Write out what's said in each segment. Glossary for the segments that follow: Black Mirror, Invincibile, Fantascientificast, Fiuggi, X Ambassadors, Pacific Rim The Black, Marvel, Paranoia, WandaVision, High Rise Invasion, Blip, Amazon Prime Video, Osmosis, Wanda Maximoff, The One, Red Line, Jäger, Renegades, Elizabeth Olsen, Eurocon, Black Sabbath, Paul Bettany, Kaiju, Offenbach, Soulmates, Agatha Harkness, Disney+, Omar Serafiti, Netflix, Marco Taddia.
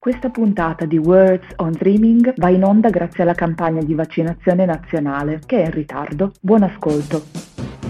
Questa puntata di Words on Dreaming va in onda grazie alla campagna di vaccinazione nazionale, che è in ritardo. Buon ascolto.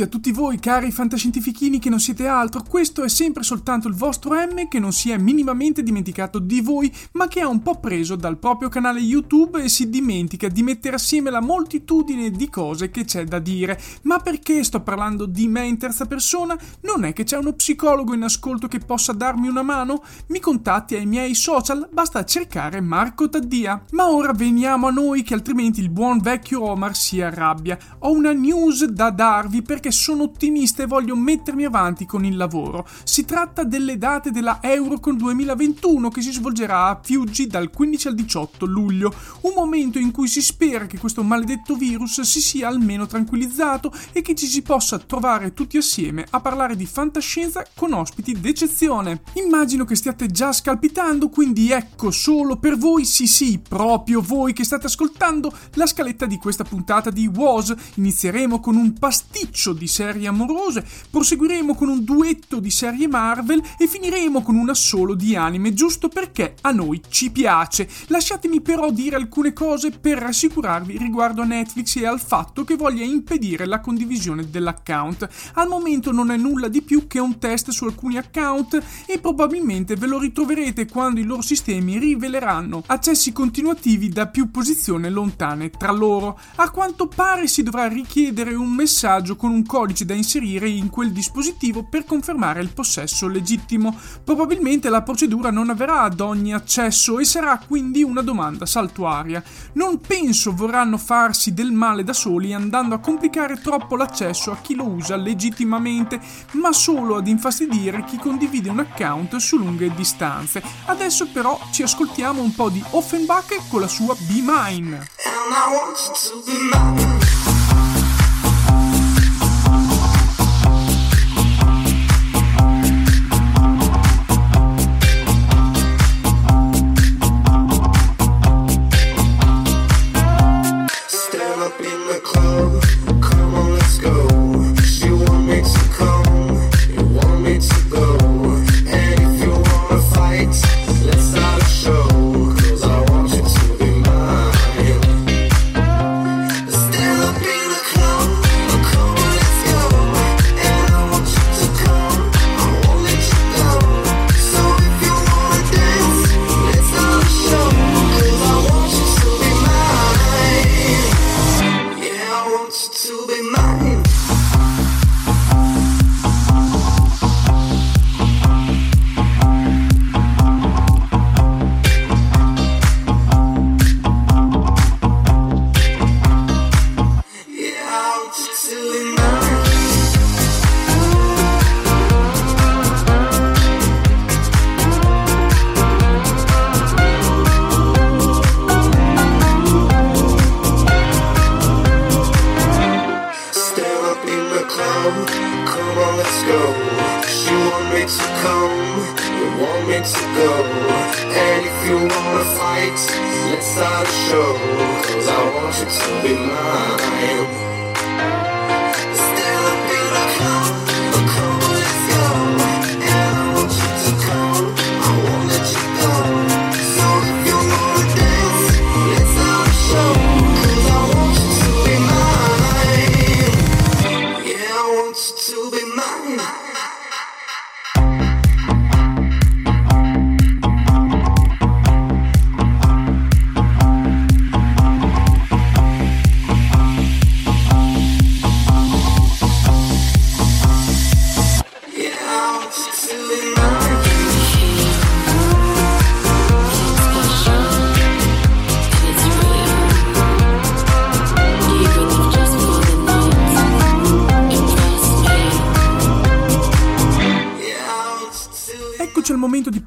A tutti voi cari fantascientifichini che non siete altro, questo è sempre soltanto il vostro M che non si è minimamente dimenticato di voi, ma che è un po' preso dal proprio canale YouTube e si dimentica di mettere assieme la moltitudine di cose che c'è da dire. Ma perché sto parlando di me in terza persona? Non è che c'è uno psicologo in ascolto che possa darmi una mano? Mi contatti ai miei social, basta cercare Marco Taddia. Ma ora veniamo a noi, che altrimenti il buon vecchio Omar si arrabbia. Ho una news da darvi perché sono ottimista e voglio mettermi avanti con il lavoro. Si tratta delle date della Eurocon 2021 che si svolgerà a Fiuggi dal 15 al 18 luglio, un momento in cui si spera che questo maledetto virus si sia almeno tranquillizzato e che ci si possa trovare tutti assieme a parlare di fantascienza con ospiti d'eccezione. Immagino che stiate già scalpitando, quindi ecco solo per voi, sì, proprio voi che state ascoltando, la scaletta di questa puntata di WOS. Inizieremo con un pasticcio di serie amorose, proseguiremo con un duetto di serie Marvel e finiremo con una solo di anime, giusto perché a noi ci piace. Lasciatemi però dire alcune cose per rassicurarvi riguardo a Netflix e al fatto che voglia impedire la condivisione dell'account. Al momento non è nulla di più che un test su alcuni account e probabilmente ve lo ritroverete quando i loro sistemi riveleranno accessi continuativi da più posizioni lontane tra loro. A quanto pare si dovrà richiedere un messaggio con un codice da inserire in quel dispositivo per confermare il possesso legittimo. Probabilmente la procedura non avrà ad ogni accesso e sarà quindi una domanda saltuaria. Non penso vorranno farsi del male da soli andando a complicare troppo l'accesso a chi lo usa legittimamente, ma solo ad infastidire chi condivide un account su lunghe distanze. Adesso però ci ascoltiamo un po' di Offenbach con la sua Be Mine.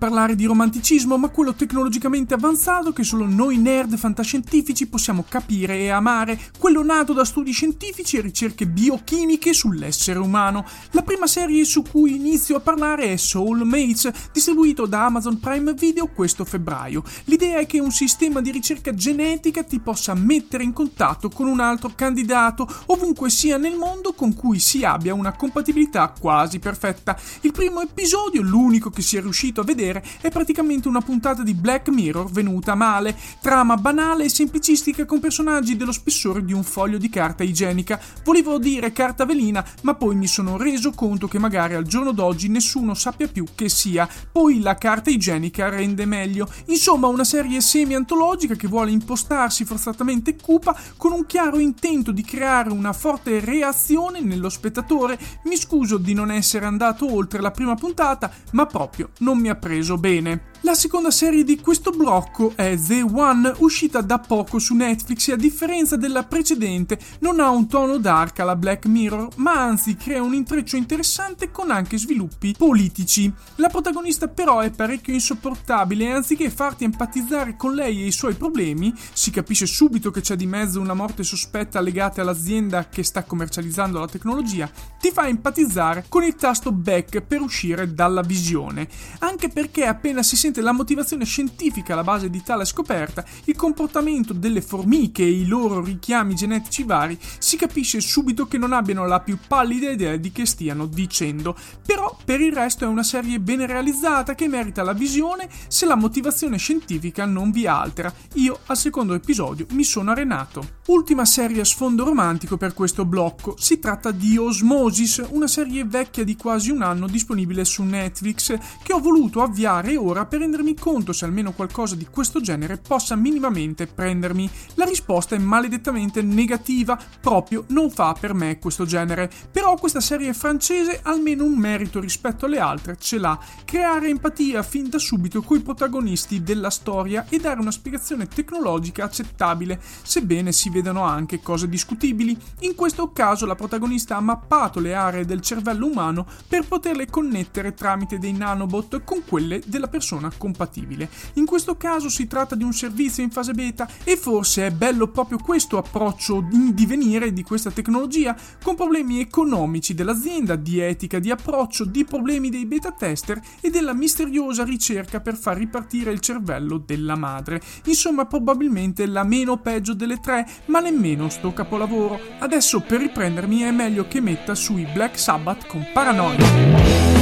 Parlare di romanticismo, ma quello tecnologicamente avanzato che solo noi nerd fantascientifici possiamo capire e amare, quello nato da studi scientifici e ricerche biochimiche sull'essere umano. La prima serie su cui inizio a parlare è Soulmates, distribuito da Amazon Prime Video questo febbraio. L'idea è che un sistema di ricerca genetica ti possa mettere in contatto con un altro candidato, ovunque sia nel mondo, con cui si abbia una compatibilità quasi perfetta. Il primo episodio, l'unico che si è riuscito a vedere, è praticamente una puntata di Black Mirror venuta male, trama banale e semplicistica con personaggi dello spessore di un foglio di carta igienica. Volevo dire carta velina, ma poi mi sono reso conto che magari al giorno d'oggi nessuno sappia più che sia, poi la carta igienica rende meglio. Insomma, una serie semi-antologica che vuole impostarsi forzatamente cupa con un chiaro intento di creare una forte reazione nello spettatore. Mi scuso di non essere andato oltre la prima puntata, ma proprio non mi ha preso bene. La seconda serie di questo blocco è The One, uscita da poco su Netflix e a differenza della precedente non ha un tono dark alla Black Mirror, ma anzi crea un intreccio interessante con anche sviluppi politici. La protagonista però è parecchio insopportabile e anziché farti empatizzare con lei e i suoi problemi, si capisce subito che c'è di mezzo una morte sospetta legata all'azienda che sta commercializzando la tecnologia, ti fa empatizzare con il tasto back per uscire dalla visione. Anche perché appena si sente la motivazione scientifica alla base di tale scoperta, il comportamento delle formiche e i loro richiami genetici vari, si capisce subito che non abbiano la più pallida idea di che stiano dicendo. Però per il resto è una serie ben realizzata che merita la visione se la motivazione scientifica non vi altera. Io al secondo episodio mi sono arenato. Ultima serie a sfondo romantico per questo blocco, si tratta di Osmosis, una serie vecchia di quasi un anno disponibile su Netflix che ho voluto avviare ora per rendermi conto se almeno qualcosa di questo genere possa minimamente prendermi. La risposta è maledettamente negativa, proprio non fa per me questo genere. Però questa serie francese almeno un merito rispetto alle altre ce l'ha: creare empatia fin da subito coi protagonisti della storia e dare una spiegazione tecnologica accettabile, sebbene si vedano anche cose discutibili. In questo caso la protagonista ha mappato le aree del cervello umano per poterle connettere tramite dei nanobot con quelle della persona compatibile. In questo caso si tratta di un servizio in fase beta e forse è bello proprio questo approccio in divenire di questa tecnologia, con problemi economici dell'azienda, di etica di approccio, di problemi dei beta tester e della misteriosa ricerca per far ripartire il cervello della madre. Insomma, probabilmente la meno peggio delle tre, ma nemmeno sto capolavoro. Adesso per riprendermi è meglio che metta sui Black Sabbath con Paranoia.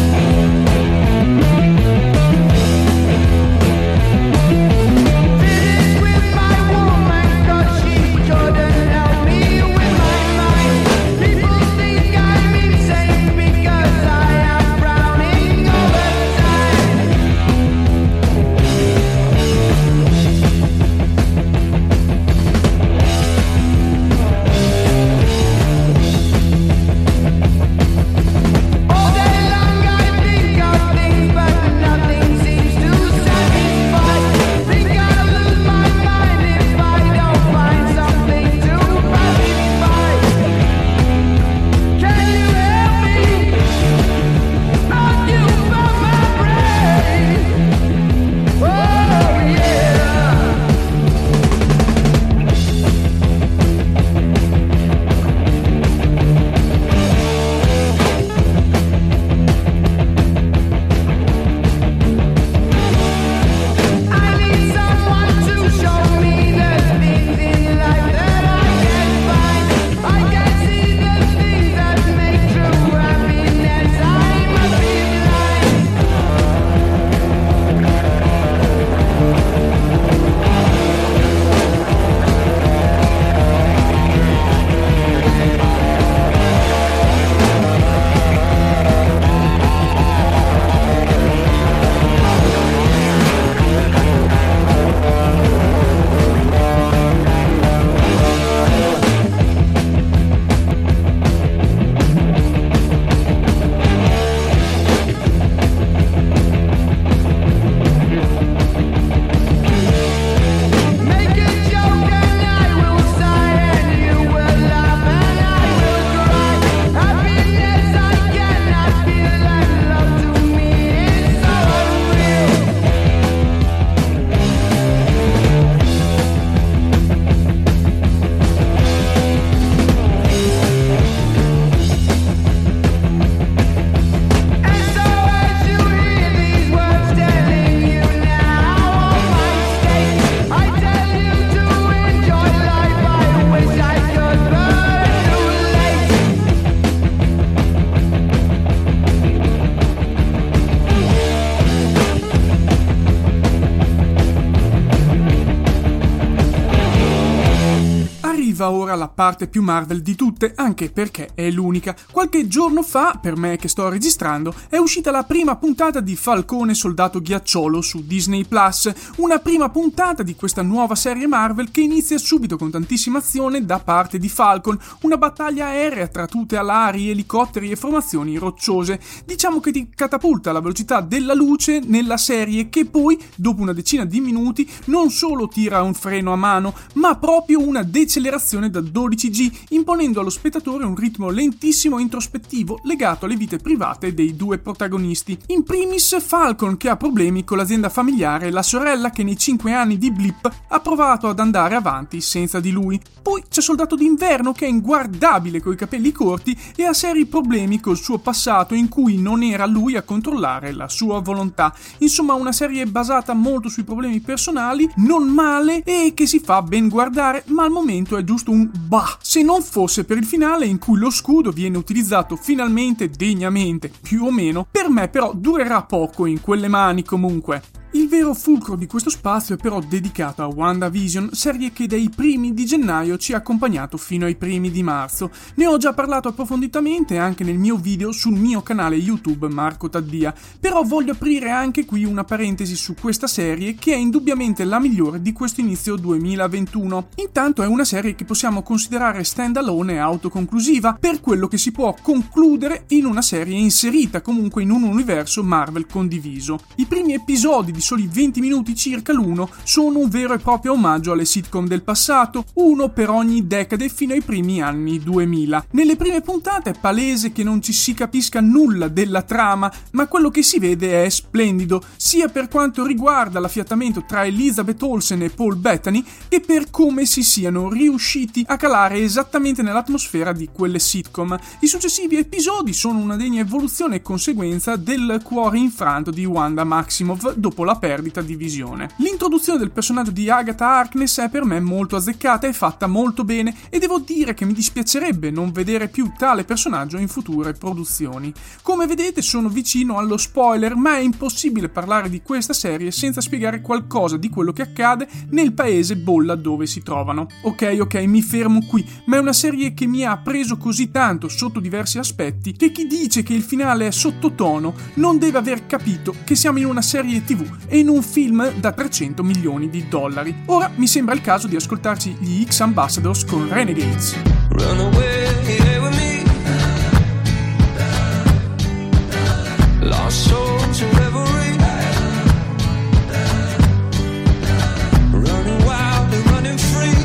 Ora la parte più Marvel di tutte, anche perché è l'unica. Qualche giorno fa, per me che sto registrando, è uscita la prima puntata di Falcone Soldato Ghiacciolo su Disney+, una prima puntata di questa nuova serie Marvel che inizia subito con tantissima azione da parte di Falcon, una battaglia aerea tra tute alari, elicotteri e formazioni rocciose. Diciamo che ti catapulta alla velocità della luce nella serie che poi, dopo una decina di minuti, non solo tira un freno a mano, ma proprio una decelerazione da 12G, imponendo allo spettatore un ritmo lentissimo e introspettivo legato alle vite private dei due protagonisti. In primis Falcon, che ha problemi con l'azienda familiare e la sorella che nei 5 anni di Blip ha provato ad andare avanti senza di lui. Poi c'è Soldato d'Inverno, che è inguardabile coi capelli corti e ha seri problemi col suo passato in cui non era lui a controllare la sua volontà. Insomma, una serie basata molto sui problemi personali, non male e che si fa ben guardare, ma al momento è giusto un bah, se non fosse per il finale in cui lo scudo viene utilizzato finalmente degnamente, più o meno. Per me però durerà poco in quelle mani comunque. Il vero fulcro di questo spazio è però dedicato a WandaVision, serie che dai primi di gennaio ci ha accompagnato fino ai primi di marzo. Ne ho già parlato approfonditamente anche nel mio video sul mio canale YouTube Marco Taddia, però voglio aprire anche qui una parentesi su questa serie che è indubbiamente la migliore di questo inizio 2021. Intanto è una serie che possiamo considerare standalone e autoconclusiva per quello che si può concludere in una serie inserita comunque in un universo Marvel condiviso. I primi episodi di soli 20 minuti circa l'uno sono un vero e proprio omaggio alle sitcom del passato, uno per ogni decade fino ai primi anni 2000. Nelle prime puntate è palese che non ci si capisca nulla della trama, ma quello che si vede è splendido, sia per quanto riguarda l'affiatamento tra Elizabeth Olsen e Paul Bettany, che per come si siano riusciti a calare esattamente nell'atmosfera di quelle sitcom. I successivi episodi sono una degna evoluzione e conseguenza del cuore infranto di Wanda Maximoff dopo la perdita di visione. L'introduzione del personaggio di Agatha Harkness è per me molto azzeccata e fatta molto bene, e devo dire che mi dispiacerebbe non vedere più tale personaggio in future produzioni. Come vedete sono vicino allo spoiler, ma è impossibile parlare di questa serie senza spiegare qualcosa di quello che accade nel paese bolla dove si trovano. Ok, mi fermo qui, ma è una serie che mi ha preso così tanto sotto diversi aspetti che chi dice che il finale è sottotono non deve aver capito che siamo in una serie TV e in un film da $300 milioni. Ora mi sembra il caso di ascoltarci gli X Ambassadors con Renegades. Run away, yeah, with me. Lost soul to reverie. Running wild and running free.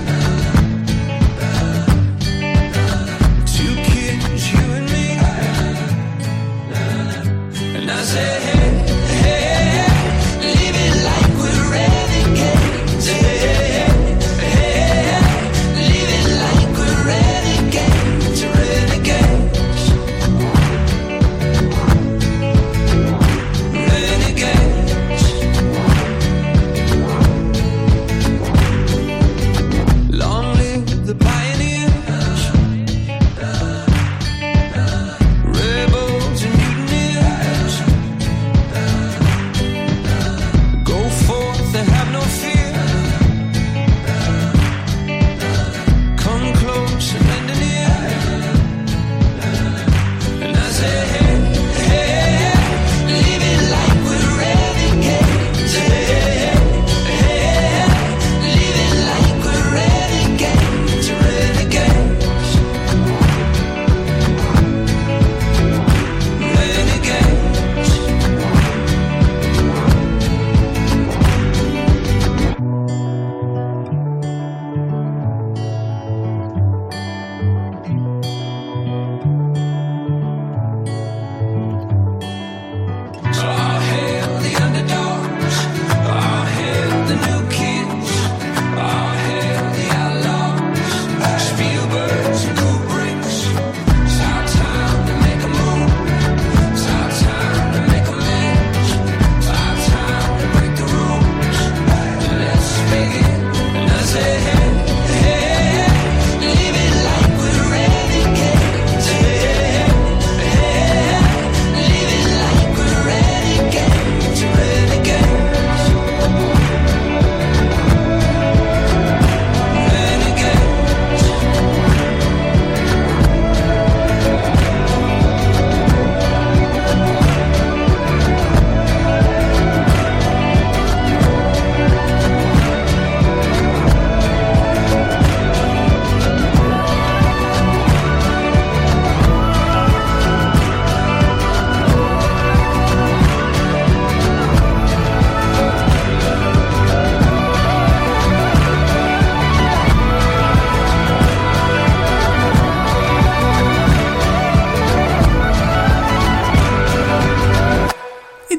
Two kids, you and me. And I say, hey, hey.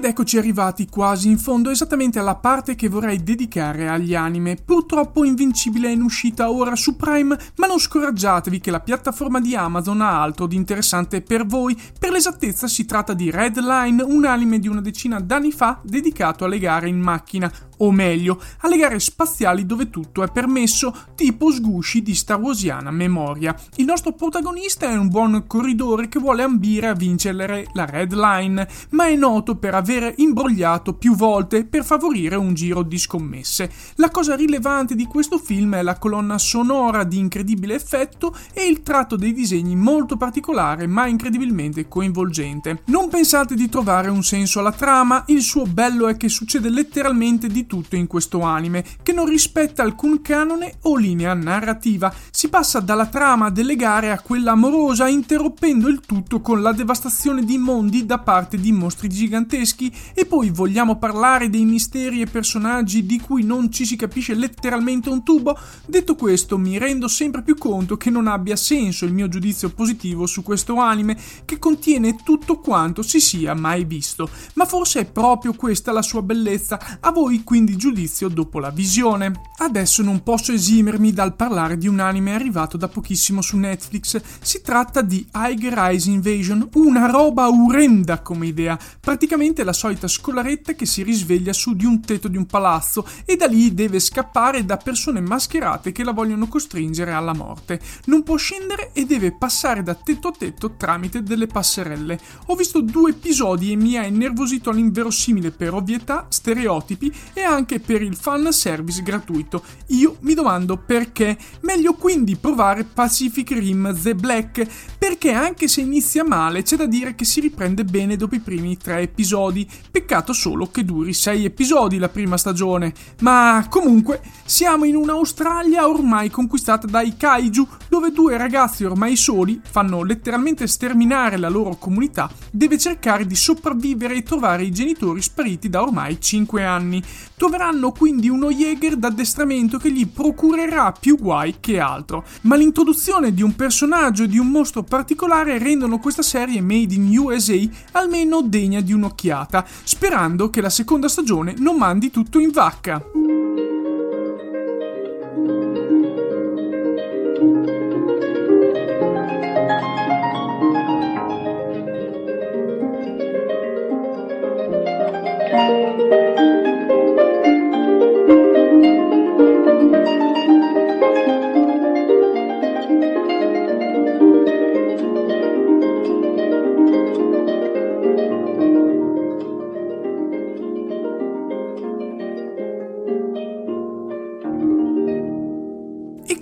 Eccoci arrivati quasi in fondo, esattamente alla parte che vorrei dedicare agli anime. Purtroppo Invincibile è in uscita ora su Prime, ma non scoraggiatevi che la piattaforma di Amazon ha altro di interessante per voi. Per l'esattezza si tratta di Red Line, un anime di una decina d'anni fa dedicato alle gare in macchina, o meglio, alle gare spaziali dove tutto è permesso, tipo sgusci di starwasiana memoria. Il nostro protagonista è un buon corridore che vuole ambire a vincere la Red Line, ma è noto per avere imbrogliato più volte per favorire un giro di scommesse. La cosa rilevante di questo film è la colonna sonora di incredibile effetto e il tratto dei disegni molto particolare ma incredibilmente coinvolgente. Non pensate di trovare un senso alla trama, il suo bello è che succede letteralmente di tutto in questo anime, che non rispetta alcun canone o linea narrativa. Si passa dalla trama delle gare a quella amorosa, interrompendo il tutto con la devastazione di mondi da parte di mostri giganteschi, e poi vogliamo parlare dei misteri e personaggi di cui non ci si capisce letteralmente un tubo? Detto questo, mi rendo sempre più conto che non abbia senso il mio giudizio positivo su questo anime, che contiene tutto quanto si sia mai visto, ma forse è proprio questa la sua bellezza. A voi quindi giudizio dopo la visione. Adesso non posso esimermi dal parlare di un anime arrivato da pochissimo su Netflix. Si tratta di High Rise Invasion, una roba orrenda come idea, praticamente la solita scolaretta che si risveglia su di un tetto di un palazzo e da lì deve scappare da persone mascherate che la vogliono costringere alla morte. Non può scendere e deve passare da tetto a tetto tramite delle passerelle. Ho visto 2 episodi e mi ha innervosito all'inverosimile per ovvietà, stereotipi e anche per il fan service gratuito. Io mi domando perché. Meglio quindi provare Pacific Rim The Black, perché anche se inizia male c'è da dire che si riprende bene dopo i primi 3 episodi. Peccato solo che duri 6 episodi la prima stagione. Ma comunque siamo in un'Australia ormai conquistata dai kaiju, dove 2 ragazzi ormai soli fanno letteralmente sterminare la loro comunità, deve cercare di sopravvivere e trovare i genitori spariti da ormai 5 anni. Troveranno quindi uno Jäger d'addestramento che gli procurerà più guai che altro, ma l'introduzione di un personaggio e di un mostro particolare rendono questa serie made in USA almeno degna di un'occhiata, sperando che la seconda stagione non mandi tutto in vacca.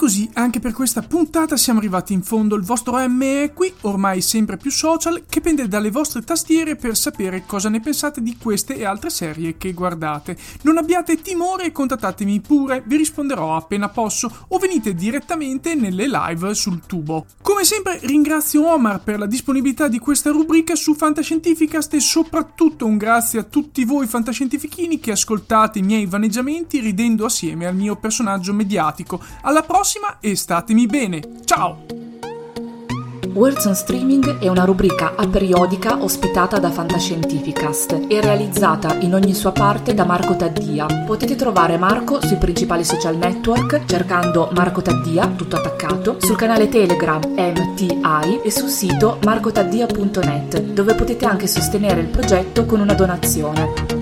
Così anche per questa puntata siamo arrivati in fondo. Il vostro M è qui, ormai sempre più social, che pende dalle vostre tastiere per sapere cosa ne pensate di queste e altre serie che guardate. Non abbiate timore e contattatemi pure, vi risponderò appena posso, o venite direttamente nelle live sul tubo. Come sempre ringrazio Omar per la disponibilità di questa rubrica su Fantascientificast e soprattutto un grazie a tutti voi fantascientifichini che ascoltate i miei vaneggiamenti ridendo assieme al mio personaggio mediatico. Alla prossima e statemi bene. Ciao! Words on Streaming è una rubrica aperiodica ospitata da Fantascientificast e realizzata in ogni sua parte da Marco Taddia. Potete trovare Marco sui principali social network cercando Marco Taddia, tutto attaccato, sul canale Telegram MTI e sul sito marcotaddia.net, dove potete anche sostenere il progetto con una donazione.